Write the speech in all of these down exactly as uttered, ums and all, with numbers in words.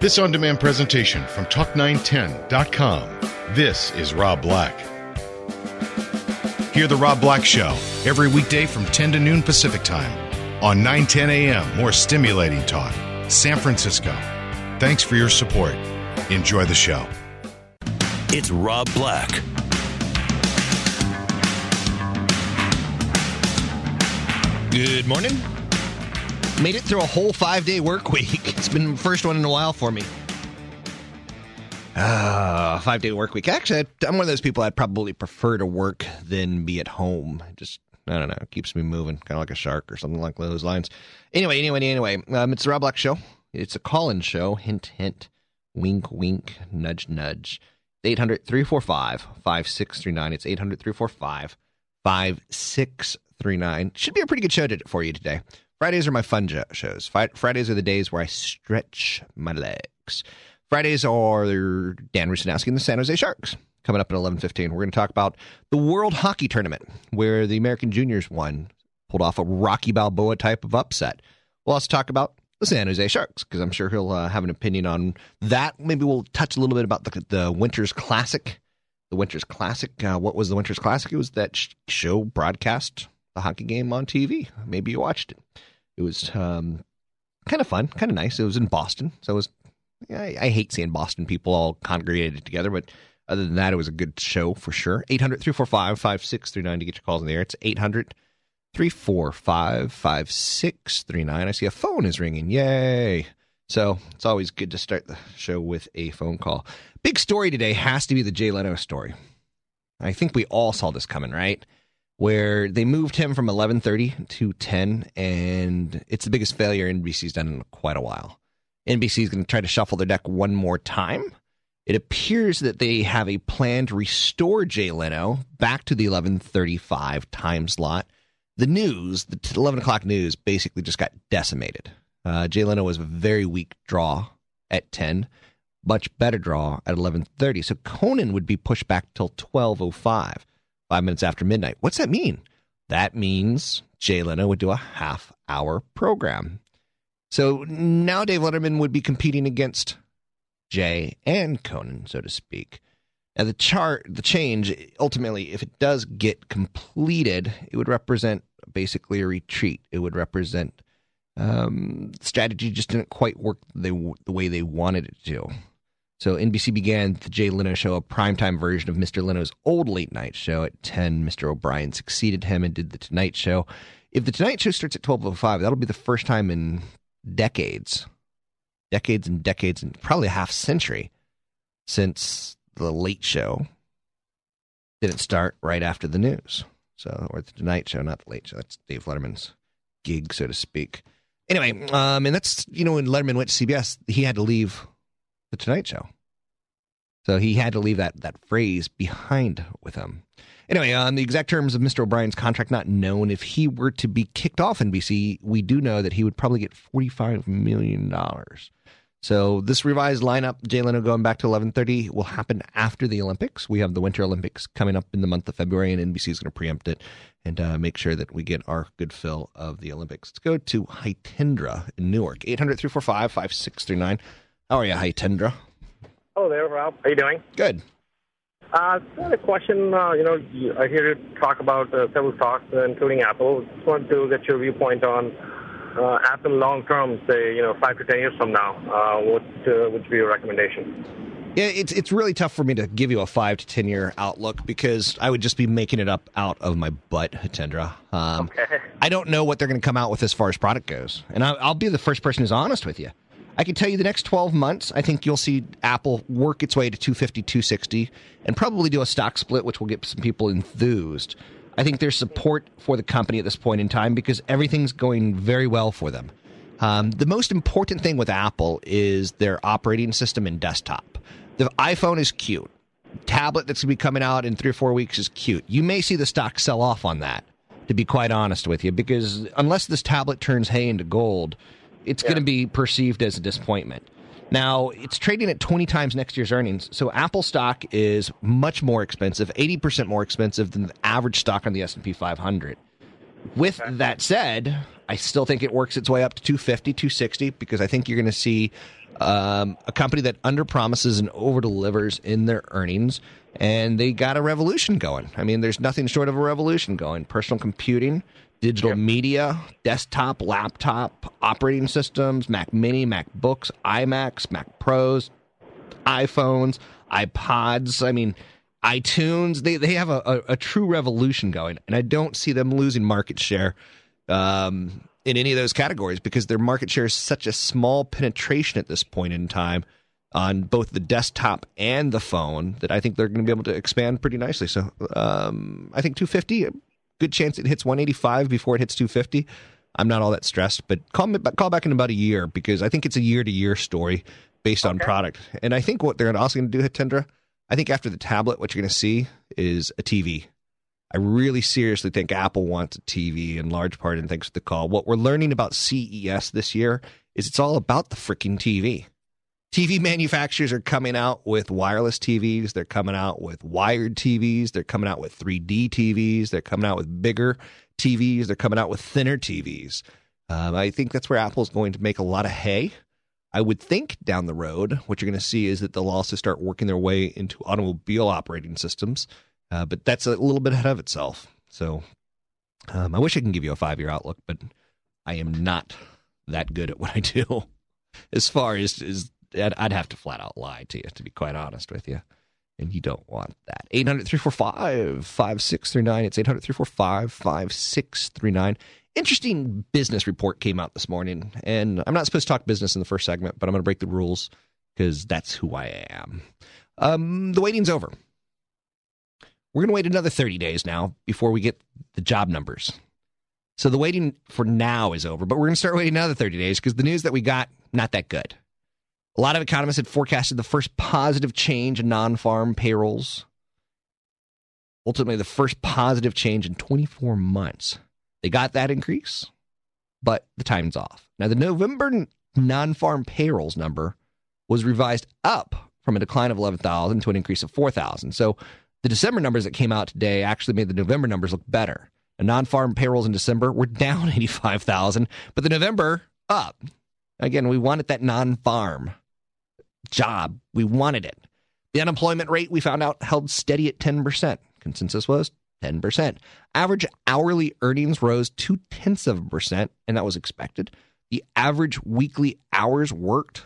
This on-demand presentation from Talk nine ten dot com. This is Rob Black. Hear The Rob Black Show every weekday from ten to noon Pacific Time on nine ten a.m. More stimulating talk. San Francisco. Thanks for your support. Enjoy the show. It's Rob Black. Good morning. Made it through a whole five-day work week. It's been the first one in a while for me. Ah, five-day work week. Actually, I'm one of those people I'd probably prefer to work than be at home. Just, I don't know, it keeps me moving, kind of like a shark or something like those lines. Anyway, anyway, anyway, um, it's the Rob Black Show. It's a call-in show. Hint, hint, wink, wink, nudge, nudge. eight hundred, three four five, five six three nine. It's eight hundred, three four five, five six three nine. Should be a pretty good show for you today. Fridays are my fun shows. Fridays are the days where I stretch my legs. Fridays are Dan Rusinowski and the San Jose Sharks. Coming up at eleven fifteen, we're going to talk about the World Hockey Tournament, where the American Juniors won, pulled off a Rocky Balboa type of upset. We'll also talk about the San Jose Sharks, because I'm sure he'll uh, have an opinion on that. Maybe we'll touch a little bit about the, the Winter's Classic. The Winter's Classic. Uh, what was the Winter's Classic? It was that show broadcast, the hockey game on T V. Maybe you watched it. It was um, kind of fun, kind of nice. It was in Boston, so it was. I, I hate seeing Boston people all congregated together, but other than that, it was a good show for sure. eight hundred, three four five, five six three nine to get your calls in the air. It's eight hundred, three four five, five six three nine. I see a phone is ringing. Yay. So it's always good to start the show with a phone call. Big story today has to be the Jay Leno story. I think we all saw this coming, right? Where they moved him from eleven thirty to ten, and it's the biggest failure N B C's done in quite a while. N B C's going to try to shuffle their deck one more time. It appears that they have a plan to restore Jay Leno back to the eleven thirty-five time slot. The news, the eleven o'clock news, basically just got decimated. Uh, Jay Leno was a very weak draw at ten, much better draw at eleven thirty. So Conan would be pushed back till twelve oh five. Five minutes after midnight. What's that mean? That means Jay Leno would do a half hour program. So now Dave Letterman would be competing against Jay and Conan, so to speak. Now the chart, the change, ultimately, if it does get completed, it would represent basically a retreat. It would represent um, strategy just didn't quite work the, the way they wanted it to. So N B C began the Jay Leno Show, a primetime version of Mister Leno's old late-night show at ten. Mister O'Brien succeeded him and did the Tonight Show. If the Tonight Show starts at twelve oh five, that'll be the first time in decades, decades and decades and probably a half century since the Late Show didn't start right after the news. So, or the Tonight Show, not the Late Show. That's Dave Letterman's gig, so to speak. Anyway, um, and that's, you know, when Letterman went to C B S, he had to leave the Tonight Show. So he had to leave that that phrase behind with him. Anyway, on the exact terms of Mister O'Brien's contract, not known. If he were to be kicked off N B C, we do know that he would probably get forty-five million dollars. So this revised lineup, Jay Leno going back to eleven thirty, will happen after the Olympics. We have the Winter Olympics coming up in the month of February, and N B C is going to preempt it and uh, make sure that we get our good fill of the Olympics. Let's go to Hytendra in Newark, eight hundred, three four five, five six three nine. How are you, Hytendra? Hello there, Rob. How are you doing? Good. Uh, I had a question. Uh, you know, I hear you talk about uh, several stocks, including Apple. Just wanted to get your viewpoint on uh, Apple long-term, say, you know, five to ten years from now. Uh, what uh, would be your recommendation? Yeah, it's it's really tough for me to give you a five to ten year outlook because I would just be making it up out of my butt, Hytendra. Um, okay. I don't know what they're going to come out with as far as product goes, and I, I'll be the first person who's honest with you. I can tell you the next twelve months, I think you'll see Apple work its way to two fifty, two sixty, and probably do a stock split, which will get some people enthused. I think there's support for the company at this point in time because everything's going very well for them. Um, the most important thing with Apple is their operating system and desktop. The iPhone is cute. Tablet that's going to be coming out in three or four weeks is cute. You may see the stock sell off on that, to be quite honest with you, because unless this tablet turns hay into gold, it's yeah. going to be perceived as a disappointment. Now, it's trading at twenty times next year's earnings, so Apple stock is much more expensive, eighty percent more expensive than the average stock on the S and P five hundred. With okay. that said, I still think it works its way up to two fifty, two sixty, because I think you're going to see um, a company that underpromises and overdelivers in their earnings, and they got a revolution going. I mean, there's nothing short of a revolution going. Personal computing, digital yep. media, desktop, laptop, operating systems, Mac Mini, MacBooks, iMacs, Mac Pros, iPhones, iPods, I mean, iTunes. They they have a, a, a true revolution going, and I don't see them losing market share um, in any of those categories because their market share is such a small penetration at this point in time on both the desktop and the phone that I think they're going to be able to expand pretty nicely. So um, I think two fifty... good chance it hits one eighty-five before it hits two fifty. I'm not all that stressed, but call me, call back in about a year because I think it's a year-to-year story based okay. on product. And I think what they're also going to do, Hitendra, I think after the tablet, what you're going to see is a T V. I really seriously think Apple wants a T V in large part, and thanks for the call. What we're learning about C E S this year is it's all about the freaking T V. T V manufacturers are coming out with wireless T Vs. They're coming out with wired T Vs. They're coming out with three D T Vs. They're coming out with bigger T Vs. They're coming out with thinner T Vs. Um, I think that's where Apple's going to make a lot of hay. I would think down the road, what you're going to see is that they'll also start working their way into automobile operating systems. Uh, but that's a little bit ahead of itself. So um, I wish I can give you a five-year outlook, but I am not that good at what I do as far as... as I'd have to flat out lie to you, to be quite honest with you. And you don't want that. eight hundred, three four five, five six three nine. It's eight hundred, three four five, five six three nine. Interesting business report came out this morning. And I'm not supposed to talk business in the first segment, but I'm going to break the rules because that's who I am. Um, the waiting's over. We're going to wait another thirty days now before we get the job numbers. So the waiting for now is over, but we're going to start waiting another thirty days because the news that we got, not that good. A lot of economists had forecasted the first positive change in non-farm payrolls. Ultimately, the first positive change in twenty-four months. They got that increase, but the timing's off. Now, the November non-farm payrolls number was revised up from a decline of eleven thousand to an increase of four thousand. So the December numbers that came out today actually made the November numbers look better. The non-farm payrolls in December were down eighty-five thousand, but the November up. Again, we wanted that non-farm job. We wanted it. The unemployment rate, we found out, held steady at ten percent. Consensus was ten percent. Average hourly earnings rose two-tenths of a percent, and that was expected. The average weekly hours worked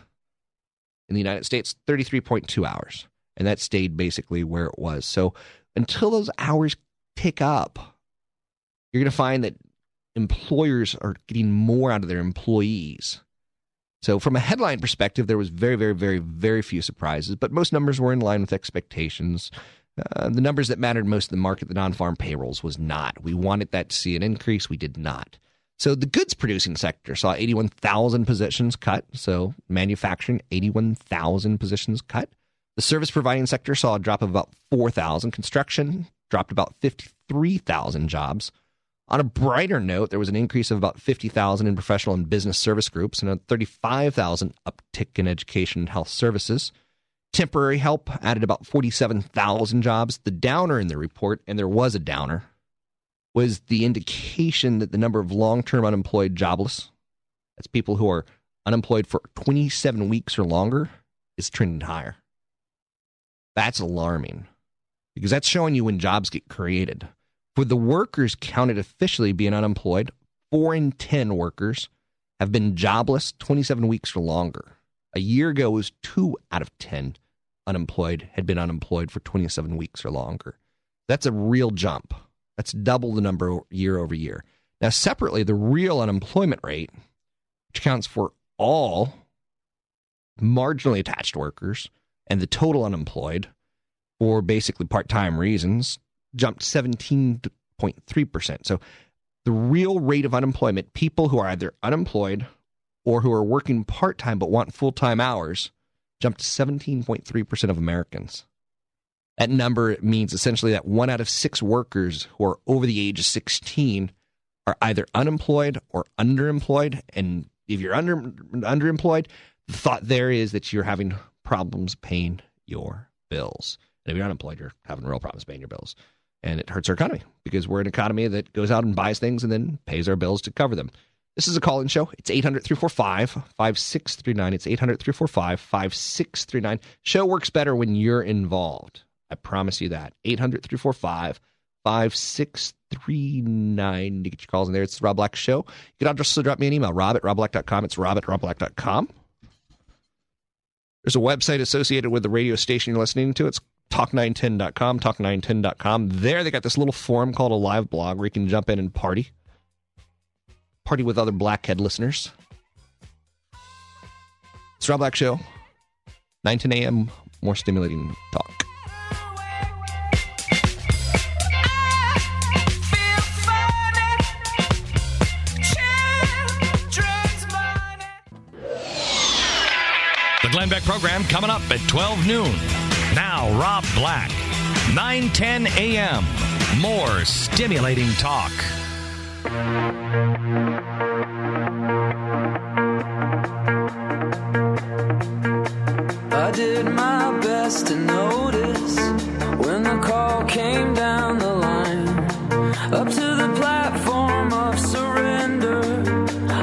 in the United States, thirty-three point two hours, and that stayed basically where it was. So until those hours pick up, you're going to find that employers are getting more out of their employees. So from a headline perspective, there was very, very, very, very few surprises, but most numbers were in line with expectations. Uh, the numbers that mattered most to the market, the non-farm payrolls, was not. We wanted that to see an increase. We did not. So the goods-producing sector saw eighty-one thousand positions cut. So manufacturing, eighty-one thousand positions cut. The service-providing sector saw a drop of about four thousand. Construction dropped about fifty-three thousand jobs. On a brighter note, there was an increase of about fifty thousand in professional and business service groups and a thirty-five thousand uptick in education and health services. Temporary help added about forty-seven thousand jobs. The downer in the report, and there was a downer, was the indication that the number of long-term unemployed jobless, that's people who are unemployed for twenty-seven weeks or longer, is trending higher. That's alarming because that's showing you when jobs get created. For the workers counted officially being unemployed, four in ten workers have been jobless twenty-seven weeks or longer. A year ago, it was two out of ten unemployed had been unemployed for twenty-seven weeks or longer. That's a real jump. That's double the number year over year. Now, separately, the real unemployment rate, which counts for all marginally attached workers and the total unemployed for basically part-time reasons, jumped seventeen point three percent. So the real rate of unemployment, people who are either unemployed or who are working part-time but want full-time hours jumped to seventeen point three percent of Americans. That number means essentially that one out of six workers who are over the age of sixteen are either unemployed or underemployed. And if you're under underemployed, the thought there is that you're having problems paying your bills. And if you're unemployed, you're having real problems paying your bills. And it hurts our economy because we're an economy that goes out and buys things and then pays our bills to cover them. This is a call-in show. It's eight hundred, three four five, five six three nine. It's eight hundred, three four five, five six three nine. Show works better when you're involved. I promise you that. eight hundred, three four five, five six three nine to get your calls in there. It's the Rob Black Show. You can also drop me an email, rob at rob black dot com. It's rob at rob black dot com. There's a website associated with the radio station you're listening to. It's talk nine ten dot com, talk nine ten dot com. There they got this little forum called a live blog where you can jump in and party. Party with other Blackhead listeners. It's Rob Black Show. nine ten a.m. More stimulating talk. The Glenn Beck program coming up at twelve noon. Now, Rob Black, nine ten a.m. More stimulating talk. I did my best to notice when the call came down the line. Up to the platform of surrender,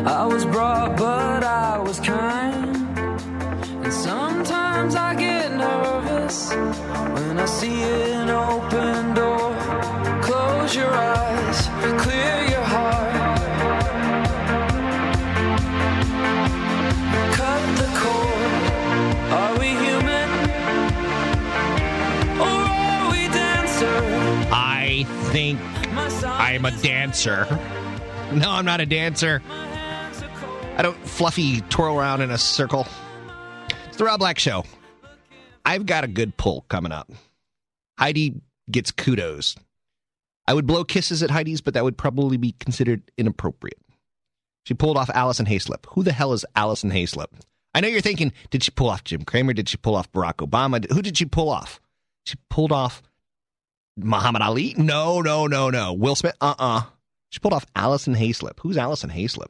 I was brought, but I was kind. And sometimes I get nervous when I see an open door. Close your eyes, clear your heart, cut the cord. Are we human or are we dancer? I think I'm a dancer. No, I'm not a dancer. I don't fluffy twirl around in a circle. It's the Rob Black Show. I've got a good pull coming up. Heidi gets kudos. I would blow kisses at Heidi's, but that would probably be considered inappropriate. She pulled off Allison Hayslip. Who the hell is Allison Hayslip? I know you're thinking, did she pull off Jim Cramer? Did she pull off Barack Obama? Who did she pull off? She pulled off Muhammad Ali? No, no, no, no. Will Smith? Uh-uh. She pulled off Allison Hayslip. Who's Allison Hayslip?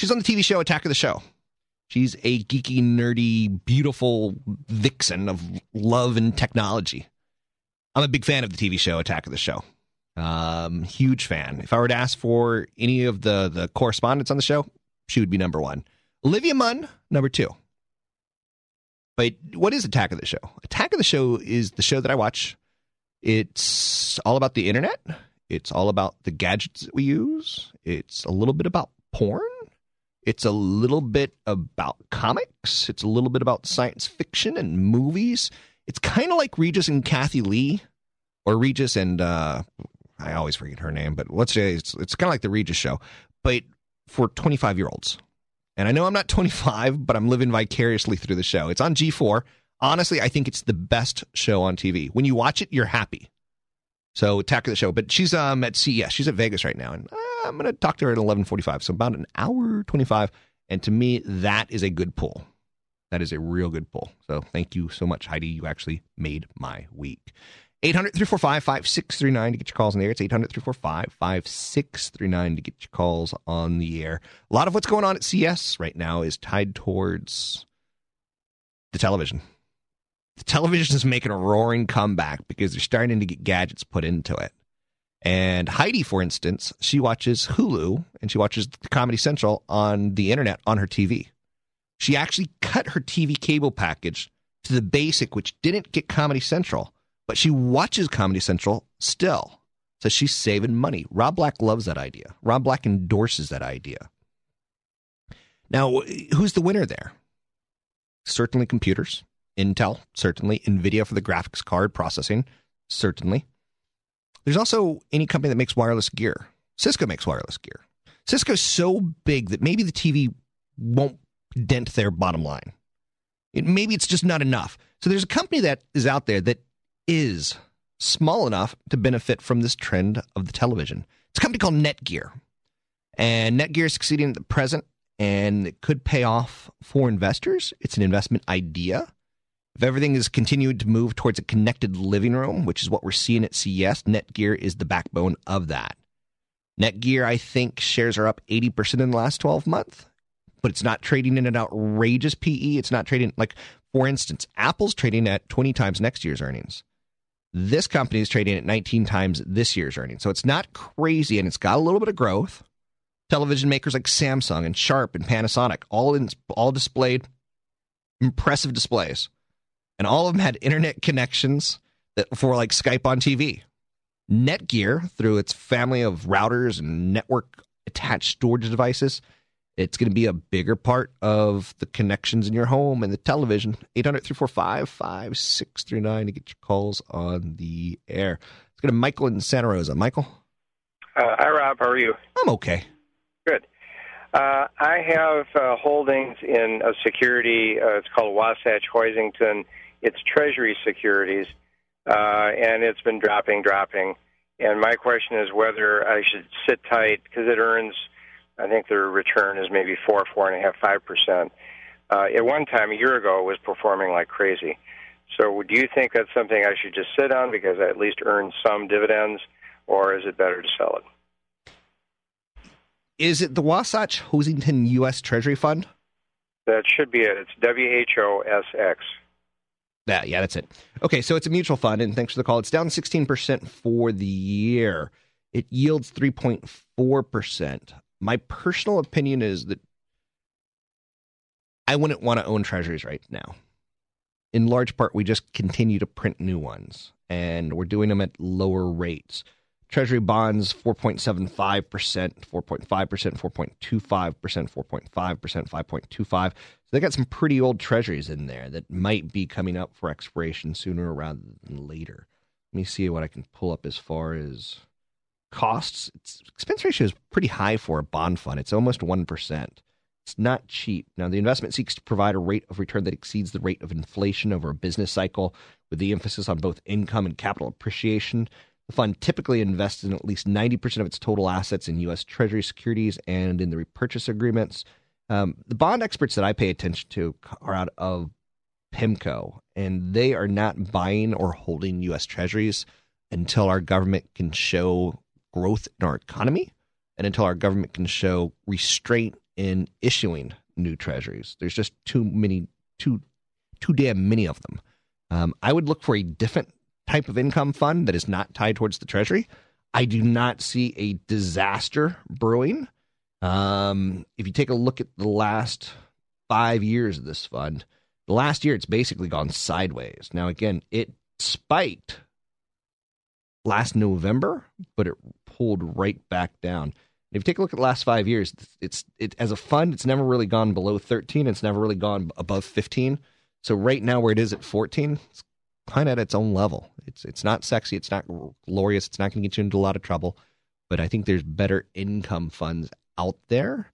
She's on the T V show Attack of the Show. She's a geeky, nerdy, beautiful vixen of love and technology. I'm a big fan of the T V show Attack of the Show. Um, huge fan. If I were to ask for any of the, the correspondents on the show, she would be number one. Olivia Munn, number two. But what is Attack of the Show? Attack of the Show is the show that I watch. It's all about the internet. It's all about the gadgets that we use. It's a little bit about porn. It's a little bit about comics. It's a little bit about science fiction and movies. It's kind of like Regis and Kathie Lee, or Regis and uh, I always forget her name, but let's say it's, it's kind of like the Regis show, but for twenty-five year olds. And I know I'm not twenty-five, but I'm living vicariously through the show. It's on G four. Honestly, I think it's the best show on T V. When you watch it, you're happy. So Attack of the Show. But she's um at C E S. She's at Vegas right now, and uh, I'm going to talk to her at eleven forty-five, so about an hour twenty-five. And to me, that is a good pull. That is a real good pull. So thank you so much, Heidi. You actually made my week. eight hundred, three four five, five six three nine to get your calls on the air. It's eight hundred, three four five, five six three nine to get your calls on the air. A lot of what's going on at C E S right now is tied towards the television. The television is making a roaring comeback because they're starting to get gadgets put into it. And Heidi, for instance, she watches Hulu and she watches Comedy Central on the internet on her T V. She actually cut her T V cable package to the basic, which didn't get Comedy Central, but she watches Comedy Central still. So she's saving money. Rob Black loves that idea. Rob Black endorses that idea. Now, who's the winner there? Certainly computers. Intel, certainly. NVIDIA for the graphics card processing, certainly. There's also any company that makes wireless gear. Cisco makes wireless gear. Cisco's so big that maybe the T V won't dent their bottom line. It, maybe it's just not enough. So there's a company that is out there that is small enough to benefit from this trend of the television. It's a company called Netgear. And Netgear is succeeding at the present and it could pay off for investors. It's an investment idea. If everything is continued to move towards a connected living room, which is what we're seeing at C E S, Netgear is the backbone of that. Netgear, I think, shares are up eighty percent in the last twelve months, but it's not trading in an outrageous P E. It's not trading, like, for instance, Apple's trading at twenty times next year's earnings. This company is trading at nineteen times this year's earnings. So it's not crazy, and it's got a little bit of growth. Television makers like Samsung and Sharp and Panasonic, all in, all displayed impressive displays. And all of them had internet connections that for like Skype on T V. Netgear, through its family of routers and network-attached storage devices, it's going to be a bigger part of the connections in your home and the television. eight hundred, three four five, five six three nine to get your calls on the air. Let's go to Michael in Santa Rosa. Michael? Uh, hi, Rob. How are you? I'm okay. Good. Uh, I have uh, holdings in a security. Uh, it's called Wasatch Hoisington. It's Treasury Securities. Uh, and it's been dropping, dropping. And my question is whether I should sit tight because it earns, I think their return is maybe four, four and a half, five percent. Uh, at one time a year ago, it was performing like crazy. So, do you think that's something I should just sit on because I at least earn some dividends, or is it better to sell it? Is it the Wasatch Hoisington U S. Treasury Fund? That should be it. It's W H O S X. That, yeah, that's it. Okay, so it's a mutual fund, and thanks for the call. It's down sixteen percent for the year. It yields three point four percent. My personal opinion is that I wouldn't want to own treasuries right now. In large part, we just continue to print new ones, and we're doing them at lower rates. Treasury bonds, four point seven five percent, four point five percent, four point two five percent, four point five percent, five point two five percent. So they got some pretty old treasuries in there that might be coming up for expiration sooner rather than later. Let me see what I can pull up as far as costs. Its expense ratio is pretty high for a bond fund. It's almost one percent. It's not cheap. Now, the investment seeks to provide a rate of return that exceeds the rate of inflation over a business cycle, with the emphasis on both income and capital appreciation. The fund typically invests in at least ninety percent of its total assets in U S. Treasury securities and in the repurchase agreements. Um, the bond experts that I pay attention to are out of PIMCO, and they are not buying or holding U S. Treasuries until our government can show growth in our economy and until our government can show restraint in issuing new treasuries. There's just too many, too, too damn many of them. Um, I would look for a different type of income fund that is not tied towards the treasury. I do not see a disaster brewing. Um, if you take a look at the last five years of this fund, the last year it's basically gone sideways. Now, again, it spiked last November, but it pulled right back down. If you take a look at the last five years, it's it as a fund, it's never really gone below thirteen. It's never really gone above fifteen. So right now where it is at fourteen, it's kind of at its own level. It's it's not sexy. It's not glorious. It's not going to get you into a lot of trouble. But I think there's better income funds out there.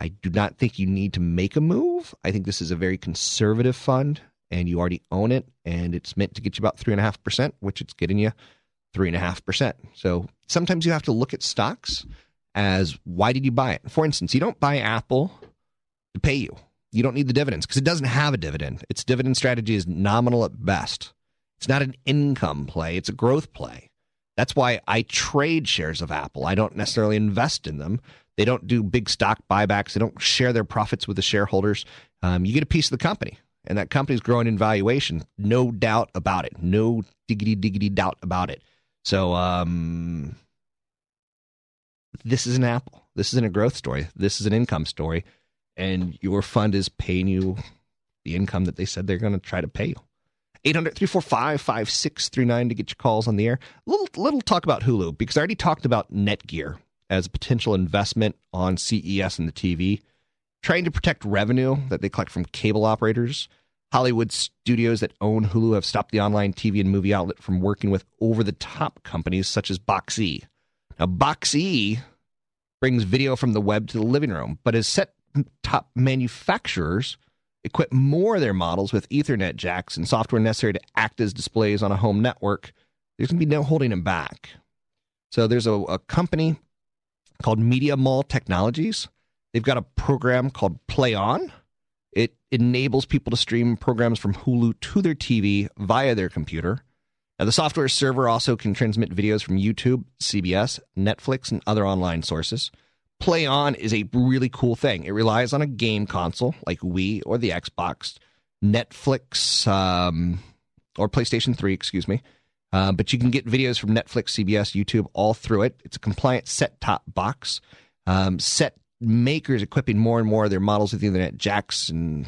I do not think you need to make a move. I think this is a very conservative fund, and you already own it, and it's meant to get you about three point five percent, which it's getting you three point five percent. So sometimes you have to look at stocks as why did you buy it? For instance, you don't buy Apple to pay you. You don't need the dividends because it doesn't have a dividend. Its dividend strategy is nominal at best. It's not an income play. It's a growth play. That's why I trade shares of Apple. I don't necessarily invest in them. They don't do big stock buybacks. They don't share their profits with the shareholders. Um, you get a piece of the company, and that company's growing in valuation. No doubt about it. No diggity, diggity doubt about it. So um, this is an Apple. This isn't a growth story. This is an income story, and your fund is paying you the income that they said they're going to try to pay you. eight hundred, three four five, five six three nine to get your calls on the air. A little, little talk about Hulu, because I already talked about Netgear as a potential investment on C E S and the T V, trying to protect revenue that they collect from cable operators. Hollywood studios that own Hulu have stopped the online T V and movie outlet from working with over-the-top companies such as Boxee. Now, Boxee brings video from the web to the living room, but as set-top manufacturers equip more of their models with Ethernet jacks and software necessary to act as displays on a home network, there's going to be no holding them back. So there's a, a company called Media Mall Technologies They've got a program called PlayOn. It enables people to stream programs from Hulu to their T V via their computer. Now, the software server also can transmit videos from YouTube, C B S, Netflix, and other online sources. PlayOn is a really cool thing. It relies on a game console like Wii or the Xbox, Netflix, um, or PlayStation three, excuse me. Uh, but you can get videos from Netflix, C B S, YouTube, all through it. It's a compliant set-top box. Um, set makers equipping more and more of their models with Ethernet jacks. And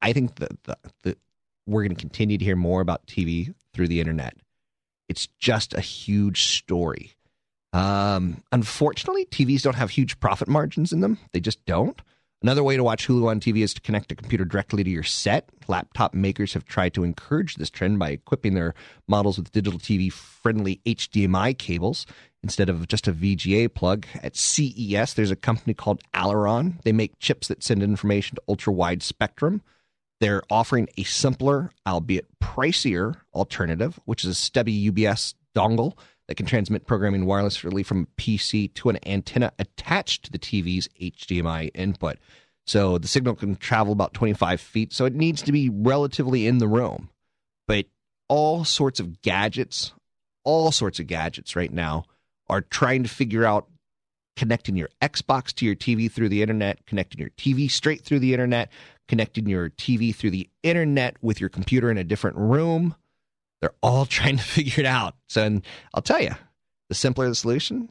I think that the, the, we're going to continue to hear more about T V through the internet. It's just a huge story. Um, unfortunately, T Vs don't have huge profit margins in them. They just don't. Another way to watch Hulu on T V is to connect a computer directly to your set. Laptop makers have tried to encourage this trend by equipping their models with digital T V-friendly H D M I cables instead of just a V G A plug. At C E S, there's a company called Alleron. They make chips that send information to ultra-wide spectrum. They're offering a simpler, albeit pricier, alternative, which is a stubby U B S dongle that can transmit programming wirelessly from a P C to an antenna attached to the T V's H D M I input. So the signal can travel about twenty-five feet, so it needs to be relatively in the room. But all sorts of gadgets, all sorts of gadgets right now are trying to figure out connecting your Xbox to your T V through the internet, connecting your T V straight through the internet, connecting your T V through the internet with your computer in a different room. They're all trying to figure it out. So, and I'll tell you, the simpler the solution,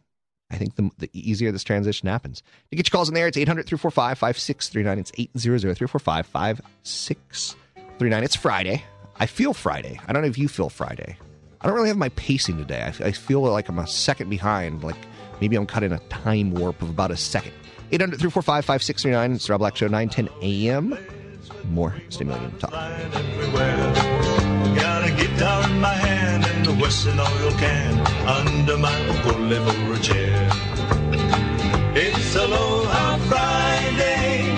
I think the, the easier this transition happens. To get your calls in there, it's eight hundred, three four five, five six three nine. It's eight hundred, three four five, five six three nine. It's Friday. I feel Friday. I don't know if you feel Friday. I don't really have my pacing today. I, I feel like I'm a second behind. Like maybe I'm caught in a time warp of about a second. eight hundred, three four five, five six three nine. It's the Rob Black Show, nine ten a.m. More stimulating talk. Got a guitar in my hand and a Western oil can under my Uncle Lever chair. It's Aloha Friday,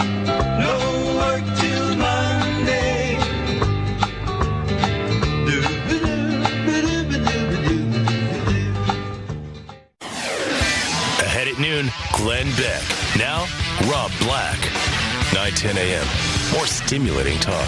no work till Monday. Ahead at noon, Glenn Beck. Now, Rob Black. nine ten a.m. More stimulating talk.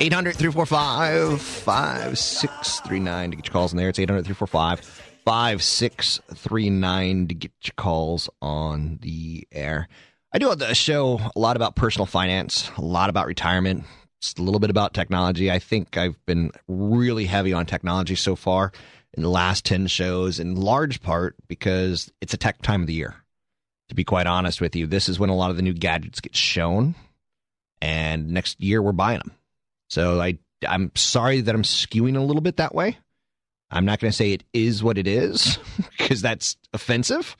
eight hundred, three four five, five six three nine to get your calls in there. It's eight hundred, three four five, five six three nine to get your calls on the air. I do a show a lot about personal finance, a lot about retirement, just a little bit about technology. I think I've been really heavy on technology so far in the last ten shows, in large part because it's a tech time of the year. To be quite honest with you, this is when a lot of the new gadgets get shown, and next year we're buying them. So I, I'm sorry that I'm skewing a little bit that way. I'm not going to say it is what it is because that's offensive.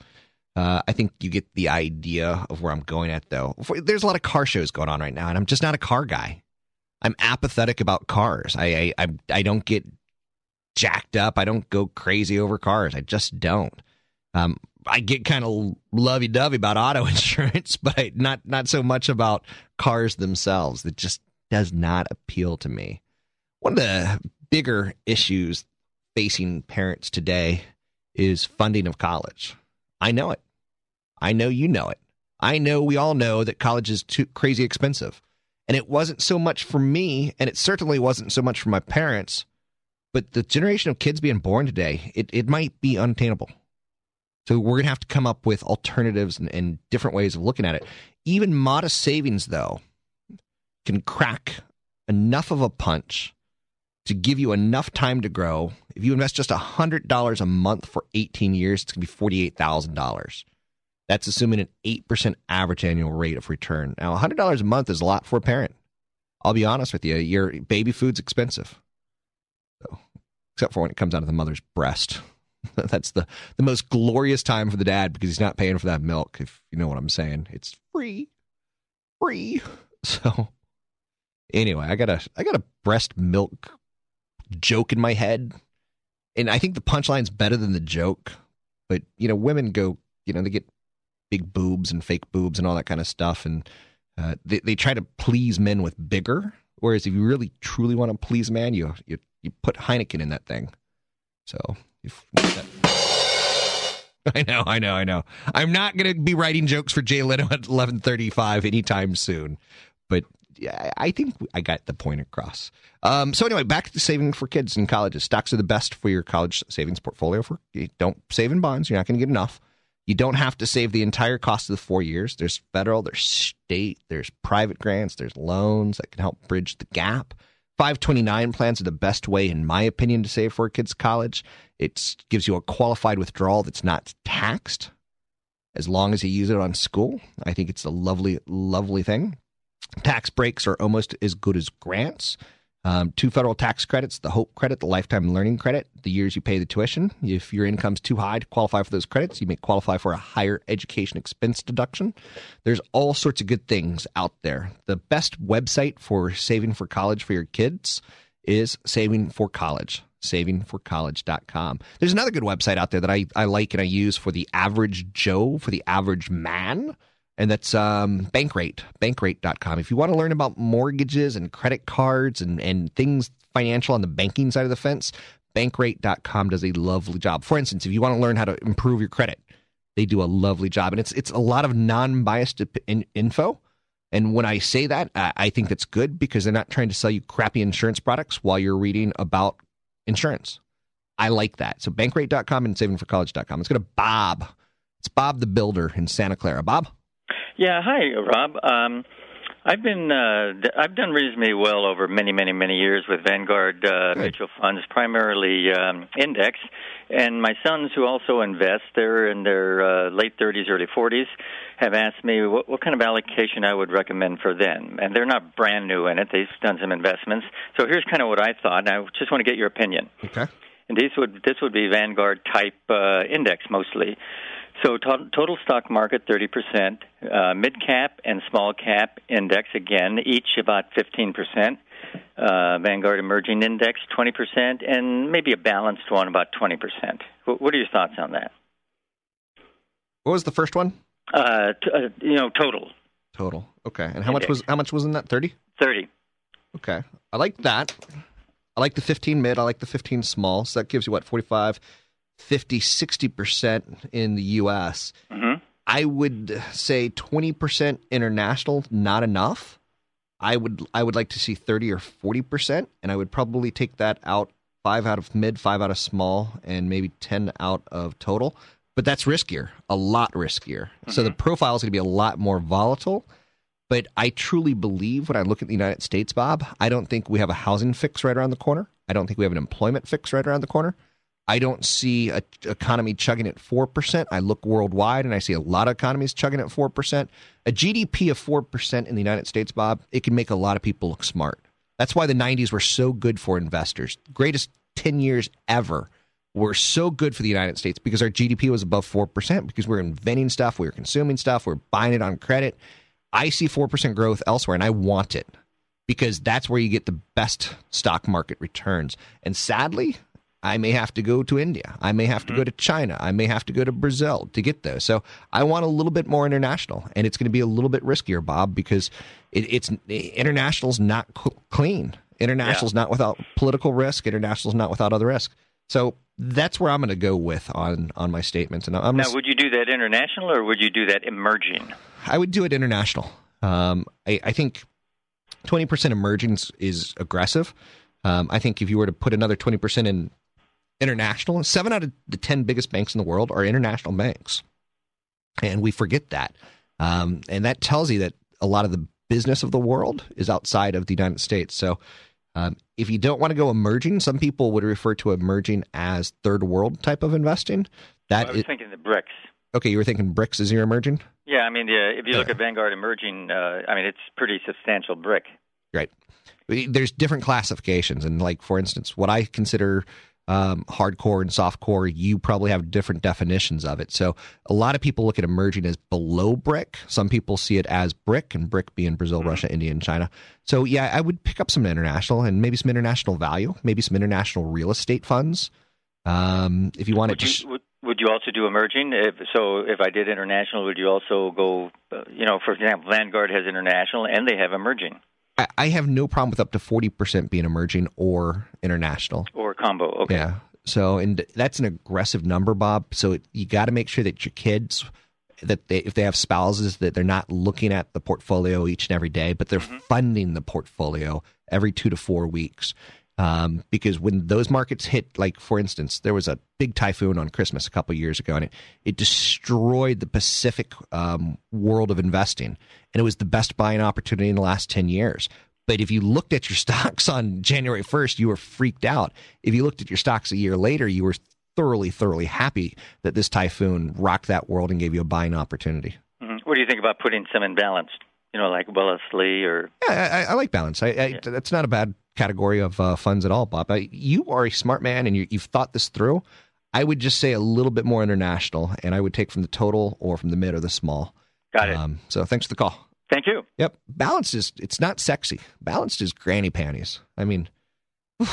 Uh, I think you get the idea of where I'm going at, though. There's a lot of car shows going on right now, and I'm just not a car guy. I'm apathetic about cars. I I, I, I don't get jacked up. I don't go crazy over cars. I just don't. Um, I get kind of lovey-dovey about auto insurance, but not not so much about cars themselves. That just does not appeal to me. One of the bigger issues facing parents today is funding of college. I know it. I know you know it. I know we all know that college is too crazy expensive. And it wasn't so much for me, and it certainly wasn't so much for my parents, but the generation of kids being born today, it, it might be untenable. So we're going to have to come up with alternatives and, and different ways of looking at it. Even modest savings, though, can crack enough of a punch to give you enough time to grow. If you invest just one hundred dollars a month for eighteen years, it's going to be forty-eight thousand dollars. That's assuming an eight percent average annual rate of return. Now, one hundred dollars a month is a lot for a parent. I'll be honest with you. Your baby food's expensive, so, except for when it comes out of the mother's breast. That's the, the most glorious time for the dad because he's not paying for that milk, if you know what I'm saying. It's free. Free. So anyway, I got a I got a breast milk joke in my head, and I think the punchline's better than the joke. But, you know, women go, you know, they get big boobs and fake boobs and all that kind of stuff. And uh, they, they try to please men with bigger. Whereas if you really, truly want to please a man, you, you, you put Heineken in that thing. So if that... I know, I know, I know. I'm not going to be writing jokes for Jay Leno at eleven thirty-five anytime soon. But yeah, I think I got the point across. Um, so anyway, back to saving for kids in colleges. Stocks are the best for your college savings portfolio. For you don't save in bonds. You're not going to get enough. You don't have to save the entire cost of the four years. There's federal, there's state, there's private grants, there's loans that can help bridge the gap. five twenty-nine plans are the best way, in my opinion, to save for a kid's college. It gives you a qualified withdrawal that's not taxed as long as you use it on school. I think it's a lovely, lovely thing. Tax breaks are almost as good as grants. Um, two federal tax credits, the HOPE credit, the lifetime learning credit, the years you pay the tuition. If your income's too high to qualify for those credits, you may qualify for a higher education expense deduction. There's all sorts of good things out there. The best website for saving for college for your kids is Saving for College, saving for college dot com. There's another good website out there that I, I like and I use for the average Joe, for the average man. And that's um, Bankrate, bankrate dot com. If you want to learn about mortgages and credit cards and, and things financial on the banking side of the fence, bankrate dot com does a lovely job. For instance, if you want to learn how to improve your credit, they do a lovely job. And it's it's a lot of non-biased in, info. And when I say that, I, I think that's good because they're not trying to sell you crappy insurance products while you're reading about insurance. I like that. So bankrate dot com and saving for college dot com. Let's go to Bob. It's Bob the Builder in Santa Clara. Bob? Yeah, hi, Rob. Um, I've been uh, I've done reasonably well over many, many, many years with Vanguard uh, mutual funds, primarily um, index. And my sons, who also invest, they're in their uh, late thirties, early forties, have asked me what, what kind of allocation I would recommend for them. And they're not brand new in it; they've done some investments. So here's kind of what I thought, and I just want to get your opinion. Okay. And these would this would be Vanguard type uh, index mostly. So to- total stock market, thirty percent, uh, mid-cap and small-cap index, again, each about fifteen percent, uh, Vanguard Emerging Index, twenty percent, and maybe a balanced one, about twenty percent. W- what are your thoughts on that? What was the first one? Uh, t- uh, you know, total. Total, okay. And how much was how much was in that, thirty? thirty. Okay. I like that. I like the fifteen mid. I like the fifteen small. So that gives you, what, forty-five? fifty, sixty percent in the U S Mm-hmm. I would say twenty percent international, not enough. I would I would like to see thirty or forty percent, and I would probably take that out, five out of mid, five out of small, and maybe ten out of total. But that's riskier, a lot riskier. Mm-hmm. So the profile is going to be a lot more volatile. But I truly believe when I look at the United States, Bob, I don't think we have a housing fix right around the corner. I don't think we have an employment fix right around the corner. I don't see an economy chugging at four percent. I look worldwide, and I see a lot of economies chugging at four percent. A G D P of four percent in the United States, Bob, it can make a lot of people look smart. That's why the nineties were so good for investors. Greatest ten years ever were so good for the United States because our G D P was above four percent because we were inventing stuff, we were consuming stuff, we were buying it on credit. I see four percent growth elsewhere, and I want it because that's where you get the best stock market returns. And sadly, I may have to go to India. I may have to go to China. I may have to go to Brazil to get those. So I want a little bit more international, and it's going to be a little bit riskier, Bob, because it, it's international's not clean. International's yeah. not without political risk. International's not without other risk. So that's where I'm going to go with on, on my statements. And I'm now, just, would you do that international or would you do that emerging? I would do it international. Um, I, I think twenty percent emerging is aggressive. Um, I think if you were to put another twenty percent in international, seven out of the ten biggest banks in the world are international banks. And we forget that. Um, and that tells you that a lot of the business of the world is outside of the United States. So um, if you don't want to go emerging, some people would refer to emerging as third world type of investing. That well, I was is, thinking the BRICS. Okay, you were thinking BRICS is your emerging? Yeah, I mean, the, if you look uh, at Vanguard Emerging, uh, I mean, it's pretty substantial BRIC. Right. There's different classifications. And like, for instance, what I consider um, hardcore and softcore, you probably have different definitions of it. So a lot of people look at emerging as below BRIC. Some people see it as BRIC, and BRIC being Brazil, mm-hmm. Russia, India, and China. So yeah, I would pick up some international and maybe some international value, maybe some international real estate funds. Um, if you wanted to... Sh- would- Would you also do emerging? If, so if I did international, would you also go, you know, for example, Vanguard has international and they have emerging. I, I have no problem with up to forty percent being emerging or international. Or combo, okay. Yeah, so and that's an aggressive number, Bob. So it, you got to make sure that your kids, that they, if they have spouses, that they're not looking at the portfolio each and every day, but they're mm-hmm. funding the portfolio every two to four weeks. Um, because when those markets hit, like, for instance, there was a big typhoon on Christmas a couple of years ago, and it, it destroyed the Pacific um, world of investing. And it was the best buying opportunity in the last ten years. But if you looked at your stocks on January first, you were freaked out. If you looked at your stocks a year later, you were thoroughly, thoroughly happy that this typhoon rocked that world and gave you a buying opportunity. Mm-hmm. What do you think about putting some in balance? You know, like Wellesley or... Yeah, I, I like balance. I, I, yeah. That's not a bad... category of uh, funds at all, Bob. I, you are a smart man and you, you've thought this through. I would just say a little bit more international, and I would take from the total or from the mid or the small. Got it. Um, so thanks for the call. Thank you. Yep. Balanced is, it's not sexy. Balanced is granny panties. I mean, whew,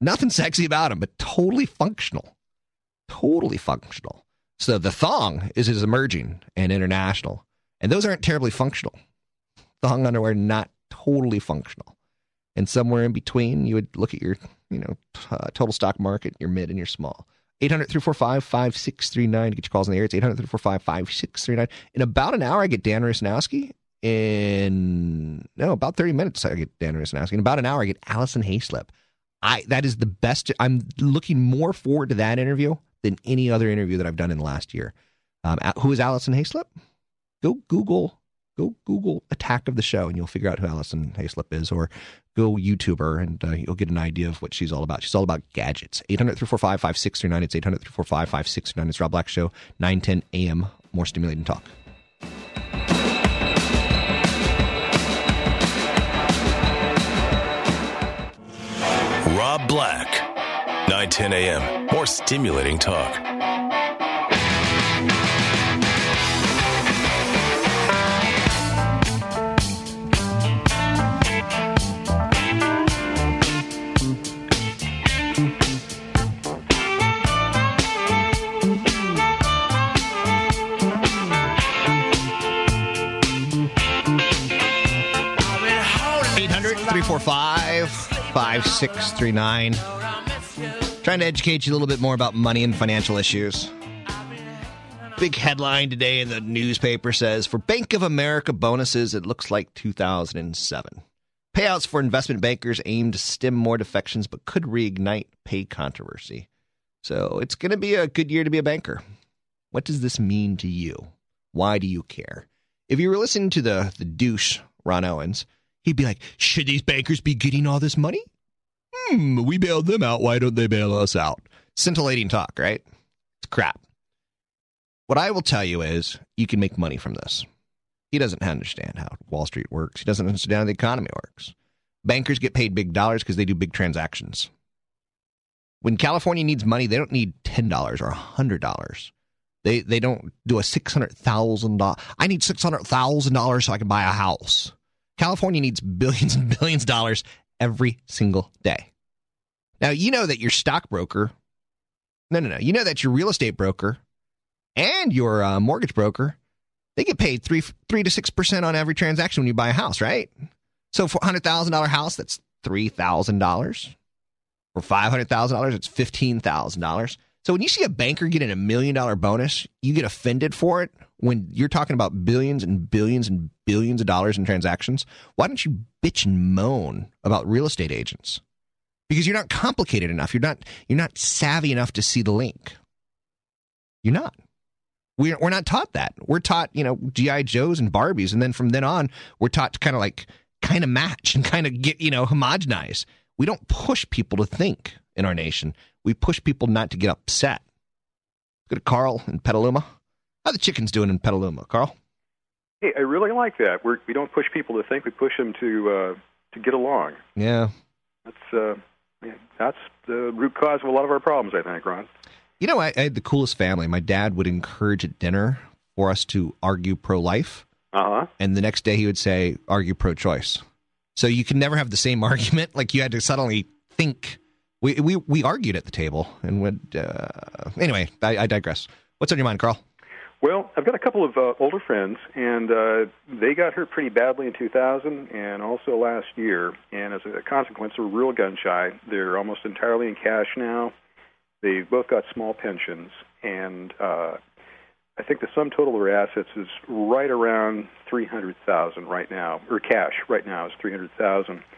nothing sexy about them, but totally functional. Totally functional. So the thong is his emerging and international, and those aren't terribly functional. Thong underwear, not totally functional. And somewhere in between, you would look at your, you know, uh, total stock market, your mid and your small. eight hundred, three four five, five six three nine to get your calls in the air. It's eight hundred, three four five, five six three nine. In about an hour, I get Dan Rusinowski. In, no, about thirty minutes, I get Dan Rusinowski. In about an hour, I get Allison Hayslip. I, that is the best. I'm looking more forward to that interview than any other interview that I've done in the last year. Um, who is Allison Hayslip? Go Google. Go Google Attack of the Show, and you'll figure out who Allison Hayslip is, or go YouTube her, and uh, you'll get an idea of what she's all about. She's all about gadgets. eight hundred, three four five, five six three nine. It's eight hundred, three four five, five six three nine. It's Rob Black Show, nine ten a.m. More stimulating talk. Rob Black, nine ten a.m. More stimulating talk. three four five, five six three nine. Trying to educate you a little bit more about money and financial issues. Big headline today in the newspaper says, for Bank of America bonuses, it looks like two thousand seven. Payouts for investment bankers aim to stem more defections but could reignite pay controversy. So it's going to be a good year to be a banker. What does this mean to you? Why do you care? If you were listening to the, the douche, Ron Owens, he'd be like, should these bankers be getting all this money? Hmm, we bailed them out. Why don't they bail us out? Scintillating talk, right? It's crap. What I will tell you is you can make money from this. He doesn't understand how Wall Street works. He doesn't understand how the economy works. Bankers get paid big dollars because they do big transactions. When California needs money, they don't need ten dollars or one hundred dollars. They, they don't do a six hundred thousand dollars. I need six hundred thousand dollars so I can buy a house. California needs billions and billions of dollars every single day. Now, you know that your stockbroker, no, no, no, you know that your real estate broker and your uh, mortgage broker, they get paid three, three to six percent on every transaction when you buy a house, right? So for a hundred thousand dollar house, that's three thousand dollars. For five hundred thousand dollars, it's fifteen thousand dollars. So when you see a banker getting a million dollar bonus, you get offended for it. When you're talking about billions and billions and billions of dollars in transactions, why don't you bitch and moan about real estate agents? Because you're not complicated enough. You're not you're not savvy enough to see the link. You're not. We're, we're not taught that. We're taught, you know, G I. Joes and Barbies. And then from then on, we're taught to kind of like kind of match and kind of get, you know, homogenize. We don't push people to think in our nation. We push people not to get upset. Let's go to Carl in Petaluma. How are the chickens doing in Petaluma, Carl? Hey, I really like that. We're, we don't push people to think; we push them to uh, to get along. Yeah, that's uh, yeah, that's the root cause of a lot of our problems, I think, Ron. You know, I, I had the coolest family. My dad would encourage at dinner for us to argue pro-life. Uh-huh. And the next day he would say, argue pro-choice. So you can never have the same argument. Like, you had to suddenly think. We we, we argued at the table. And would, uh, anyway, I, I digress. What's on your mind, Carl? Well, I've got a couple of uh, older friends, and uh, they got hurt pretty badly in two thousand and also last year. And as a consequence, they're real gun-shy. They're almost entirely in cash now. They've both got small pensions, and uh, I think the sum total of their assets is right around three hundred thousand dollars right now, or cash right now is three hundred thousand dollars.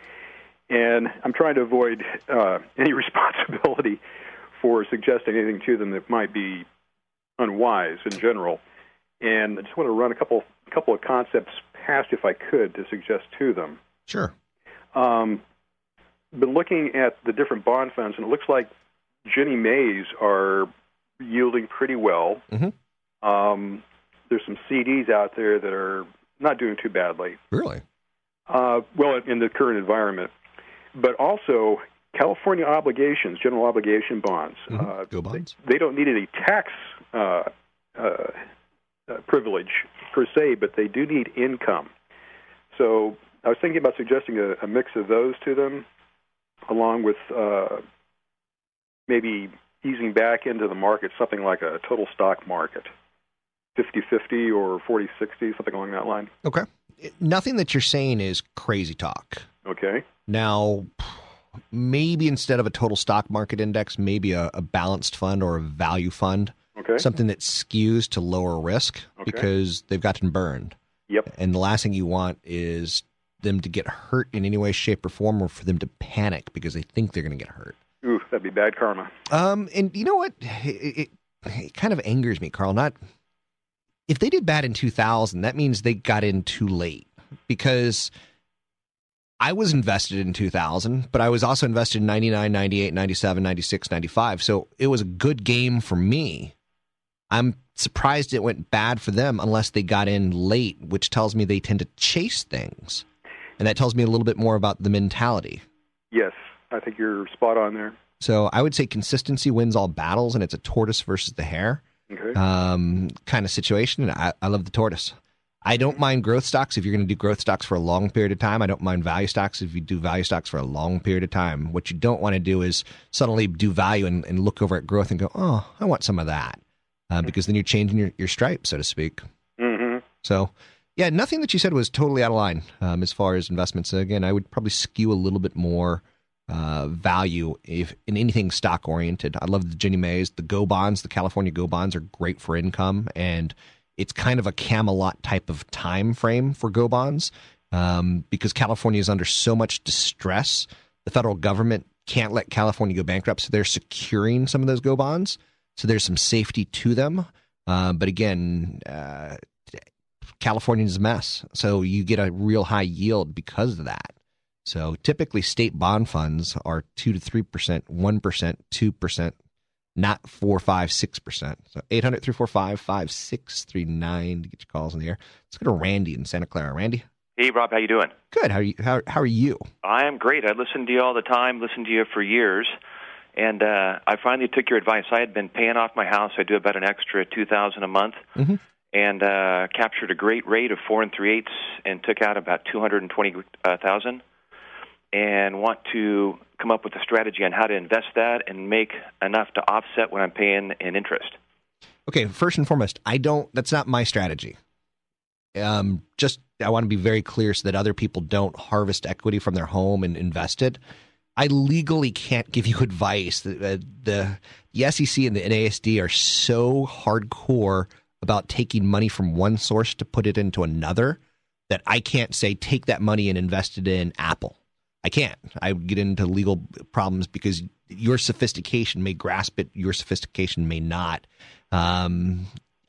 And I'm trying to avoid uh, any responsibility for suggesting anything to them that might be unwise in general. And I just want to run a couple couple of concepts past, if I could, to suggest to them. Sure. Um, been looking at the different bond funds, and it looks like Ginnie Maes are yielding pretty well. Mm-hmm. Um, there's some C Ds out there that are not doing too badly. Really? Uh, well, in the current environment. But also, California obligations, general obligation bonds. Mm-hmm. Uh, Go bonds. They, they don't need any tax uh, uh, uh, privilege per se, but they do need income. So I was thinking about suggesting a, a mix of those to them, along with... Uh, maybe easing back into the market, something like a total stock market, fifty-fifty or forty-sixty, something along that line. Okay. Nothing that you're saying is crazy talk. Okay. Now, maybe instead of a total stock market index, maybe a, a balanced fund or a value fund. Okay. Something that skews to lower risk. Okay. Because they've gotten burned. Yep. And the last thing you want is them to get hurt in any way, shape, or form, or for them to panic because they think they're going to get hurt. Ooh, that'd be bad karma. Um, and you know what? It, it, it kind of angers me, Carl. Not if they did bad in two thousand, that means they got in too late, because I was invested in two thousand, but I was also invested in ninety-nine, ninety-eight, ninety-seven, ninety-six, ninety-five. So it was a good game for me. I'm surprised it went bad for them unless they got in late, which tells me they tend to chase things. And that tells me a little bit more about the mentality. Yes. I think you're spot on there. So I would say consistency wins all battles, and it's a tortoise versus the hare. Okay. um, kind of situation. And I, I love the tortoise. I don't mind growth stocks if you're going to do growth stocks for a long period of time. I don't mind value stocks if you do value stocks for a long period of time. What you don't want to do is suddenly do value and, and look over at growth and go, oh, I want some of that, uh, because then you're changing your, your stripe, so to speak. Mm-hmm. So, yeah, nothing that you said was totally out of line um, as far as investments. Again, I would probably skew a little bit more Uh, value if in anything stock oriented. I love the Ginnie Maes, the Go bonds, the California Go bonds are great for income, and it's kind of a Camelot type of time frame for Go bonds um, because California is under so much distress. The federal government can't let California go bankrupt, so they're securing some of those Go bonds. So there's some safety to them, uh, but again, uh, California is a mess, so you get a real high yield because of that. So typically state bond funds are two to three percent, one percent, two percent, not four, five, six percent. So eight hundred, three four five, five six three nine to get your calls in the air. Let's go to Randy in Santa Clara. Randy? Hey, Rob. How you doing? Good. How are you? How, how are you? I am great. I listen to you all the time, listen to you for years, and uh, I finally took your advice. I had been paying off my house. I do about an extra two thousand dollars a month. Mm-hmm. And uh, captured a great rate of four and three-eighths and took out about two hundred twenty thousand dollars. And want to come up with a strategy on how to invest that and make enough to offset what I'm paying in interest. Okay, first and foremost, I don't. That's not my strategy. Um, just I want to be very clear so that other people don't harvest equity from their home and invest it. I legally can't give you advice. The, the, the S E C and the N A S D are so hardcore about taking money from one source to put it into another that I can't say take that money and invest it in Apple. I can't. I would get into legal problems because your sophistication may grasp it. Your sophistication may not. Um,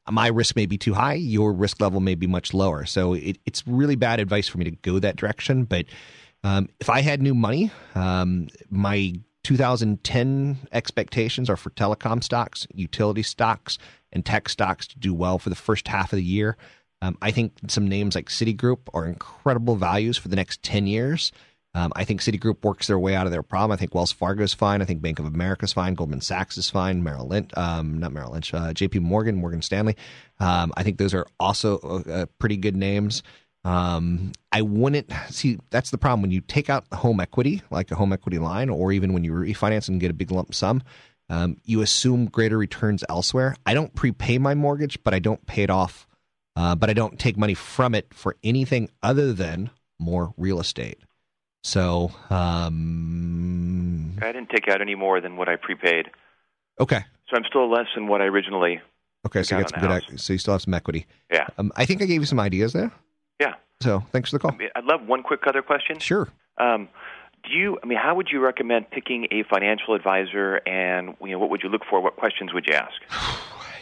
my risk may be too high. Your risk level may be much lower. So it, it's really bad advice for me to go that direction. But um, if I had new money, um, my two thousand ten expectations are for telecom stocks, utility stocks, and tech stocks to do well for the first half of the year. Um, I think some names like Citigroup are incredible values for the next ten years. Um, I think Citigroup works their way out of their problem. I think Wells Fargo is fine. I think Bank of America is fine. Goldman Sachs is fine. Merrill Lynch, um, not Merrill Lynch, uh, J P Morgan, Morgan Stanley. Um, I think those are also uh, pretty good names. Um, I wouldn't see that's the problem when you take out home equity, like a home equity line, or even when you refinance and get a big lump sum, um, you assume greater returns elsewhere. I don't prepay my mortgage, but I don't pay it off. Uh, but I don't take money from it for anything other than more real estate. So um, I didn't take out any more than what I prepaid. Okay. So I'm still less than what I originally. Okay, so you got some good ac- so you still have some equity. Yeah. Um, I think I gave you some ideas there. Yeah. So thanks for the call. I'd love one quick other question. Sure. Um, do you? I mean, how would you recommend picking a financial advisor, and you know, what would you look for? What questions would you ask?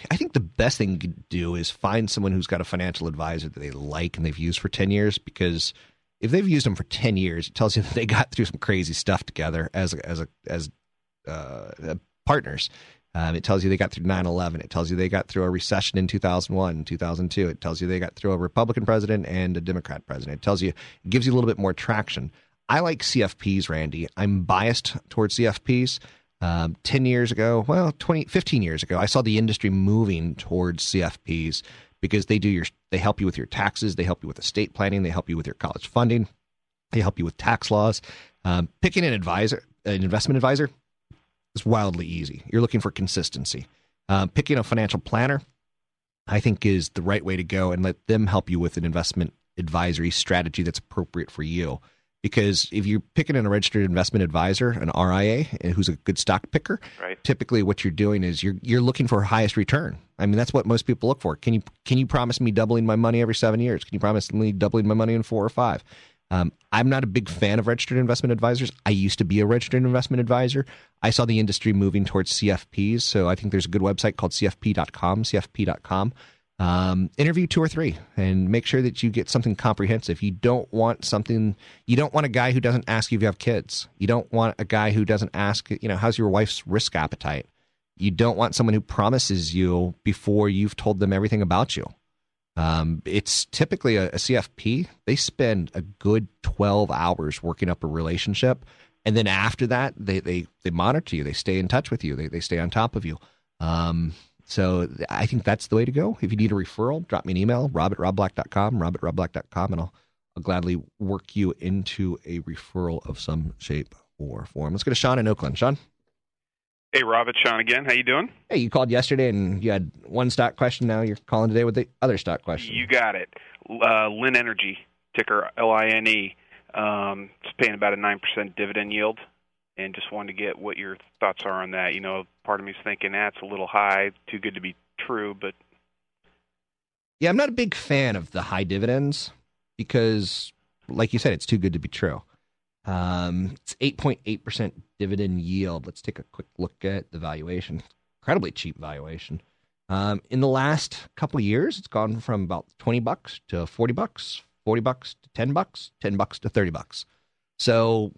I think the best thing you can do is find someone who's got a financial advisor that they like and they've used for ten years, because if they've used them for ten years, it tells you that they got through some crazy stuff together as a, as a, as uh, partners. Um, it tells you they got through nine eleven. It tells you they got through a recession in two thousand one, two thousand two. It tells you they got through a Republican president and a Democrat president. It tells you, it gives you a little bit more traction. I like C F Ps, Randy. I'm biased towards C F Ps. Um, ten years ago, well, twenty, fifteen years ago, I saw the industry moving towards C F Ps because they do your, they help you with your taxes. They help you with estate planning. They help you with your college funding. They help you with tax laws. Um, picking an advisor, an investment advisor is wildly easy. You're looking for consistency. Um, picking a financial planner, I think, is the right way to go, and let them help you with an investment advisory strategy that's appropriate for you. Because if you're picking a registered investment advisor, an R I A, who's a good stock picker, right, typically what you're doing is you're you're looking for highest return. I mean, that's what most people look for. Can you can you promise me doubling my money every seven years? Can you promise me doubling my money in four or five? Um, I'm not a big fan of registered investment advisors. I used to be a registered investment advisor. I saw the industry moving towards C F Ps, so I think there's a good website called C F P dot com, C F P dot com. Um, interview two or three and make sure that you get something comprehensive. You don't want something, you don't want a guy who doesn't ask you if you have kids. You don't want a guy who doesn't ask, you know, how's your wife's risk appetite? You don't want someone who promises you before you've told them everything about you. Um, it's typically a, a C F P. They spend a good twelve hours working up a relationship. And then after that, they, they, they monitor you. They stay in touch with you. They, they stay on top of you. Um, So I think that's the way to go. If you need a referral, drop me an email, rob at rob black dot com, rob at rob black dot com, and I'll, I'll gladly work you into a referral of some shape or form. Let's go to Sean in Oakland. Sean? Hey, Rob, it's Sean again. How you doing? Hey, you called yesterday, and you had one stock question. Now you're calling today with the other stock question. You got it. Uh, Lynn Energy, ticker L I N E. Um, it's paying about a nine percent dividend yield, and just wanted to get what your thoughts are on that. You know, part of me is thinking that's ah, a little high, too good to be true, but... Yeah, I'm not a big fan of the high dividends because, like you said, it's too good to be true. Um, it's eight point eight percent dividend yield. Let's take a quick look at the valuation. Incredibly cheap valuation. Um, in the last couple of years, it's gone from about twenty bucks to forty bucks, forty bucks to ten bucks, ten bucks to thirty bucks. So...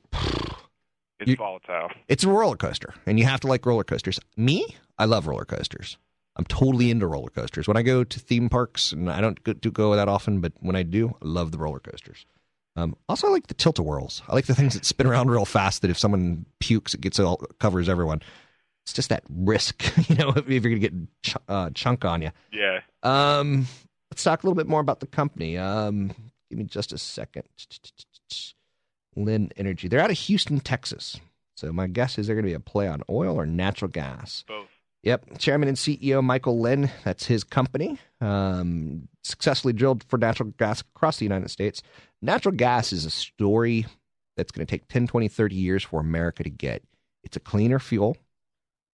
It's you, volatile. It's a roller coaster, and you have to like roller coasters. Me, I love roller coasters. I'm totally into roller coasters. When I go to theme parks, and I don't go, do go that often, but when I do, I love the roller coasters. Um, also, I like the tilt-a-whirls. I like the things that spin around real fast that if someone pukes, it gets all, covers everyone. It's just that risk, you know, if you're going to get ch- uh, chunk on you. Yeah. Um, let's talk a little bit more about the company. Um, give me just a second. Lynn Energy. They're out of Houston, Texas. So my guess is they're going to be a play on oil or natural gas. Both. Yep. Chairman and C E O Michael Lynn, that's his company, um, successfully drilled for natural gas across the United States. Natural gas is a story that's going to take ten, twenty, thirty years for America to get. It's a cleaner fuel.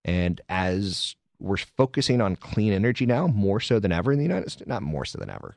And as we're focusing on clean energy now, more so than ever in the United States, not more so than ever.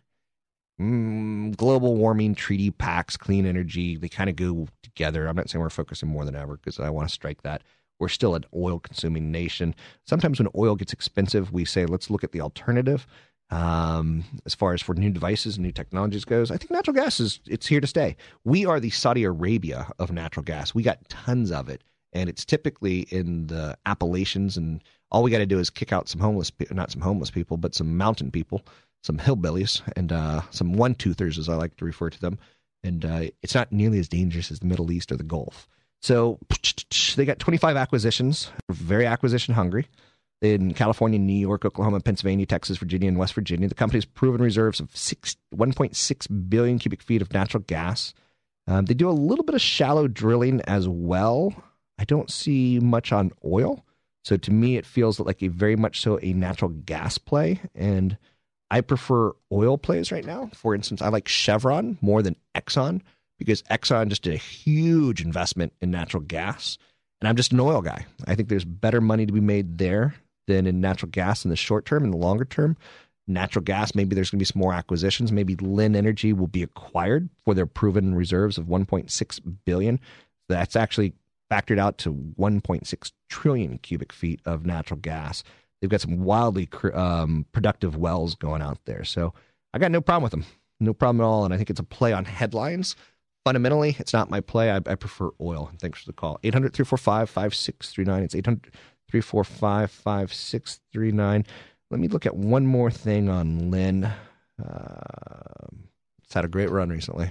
Mm, global warming, treaty pacts, clean energy, they kind of go together. I'm not saying we're focusing more than ever because I want to strike that. We're still an oil-consuming nation. Sometimes when oil gets expensive, we say, let's look at the alternative. Um, as far as for new devices and new technologies goes, I think natural gas is it's here to stay. We are the Saudi Arabia of natural gas. We got tons of it, and it's typically in the Appalachians, and all we got to do is kick out some homeless, not some homeless people, but some mountain people, some hillbillies, and uh, some one-toothers, as I like to refer to them, And uh, it's not nearly as dangerous as the Middle East or the Gulf. So they got twenty-five acquisitions, very acquisition hungry, in California, New York, Oklahoma, Pennsylvania, Texas, Virginia, and West Virginia. The company's proven reserves of six, one point six billion cubic feet of natural gas. Um, they do a little bit of shallow drilling as well. I don't see much on oil. So to me, it feels like a very much so a natural gas play. And I prefer oil plays right now. For instance, I like Chevron more than Exxon because Exxon just did a huge investment in natural gas. And I'm just an oil guy. I think there's better money to be made there than in natural gas in the short term. In the longer term, natural gas, maybe there's going to be some more acquisitions. Maybe Lynn Energy will be acquired for their proven reserves of one point six billion. That's actually factored out to one point six trillion cubic feet of natural gas. They've got some wildly um, productive wells going out there. So I got no problem with them. No problem at all. And I think it's a play on headlines. Fundamentally, it's not my play. I, I prefer oil. And thanks for the call. eight hundred, three four five, five six three nine. It's eight hundred, three four five, five six three nine. Let me look at one more thing on Lynn. Uh, it's had a great run recently.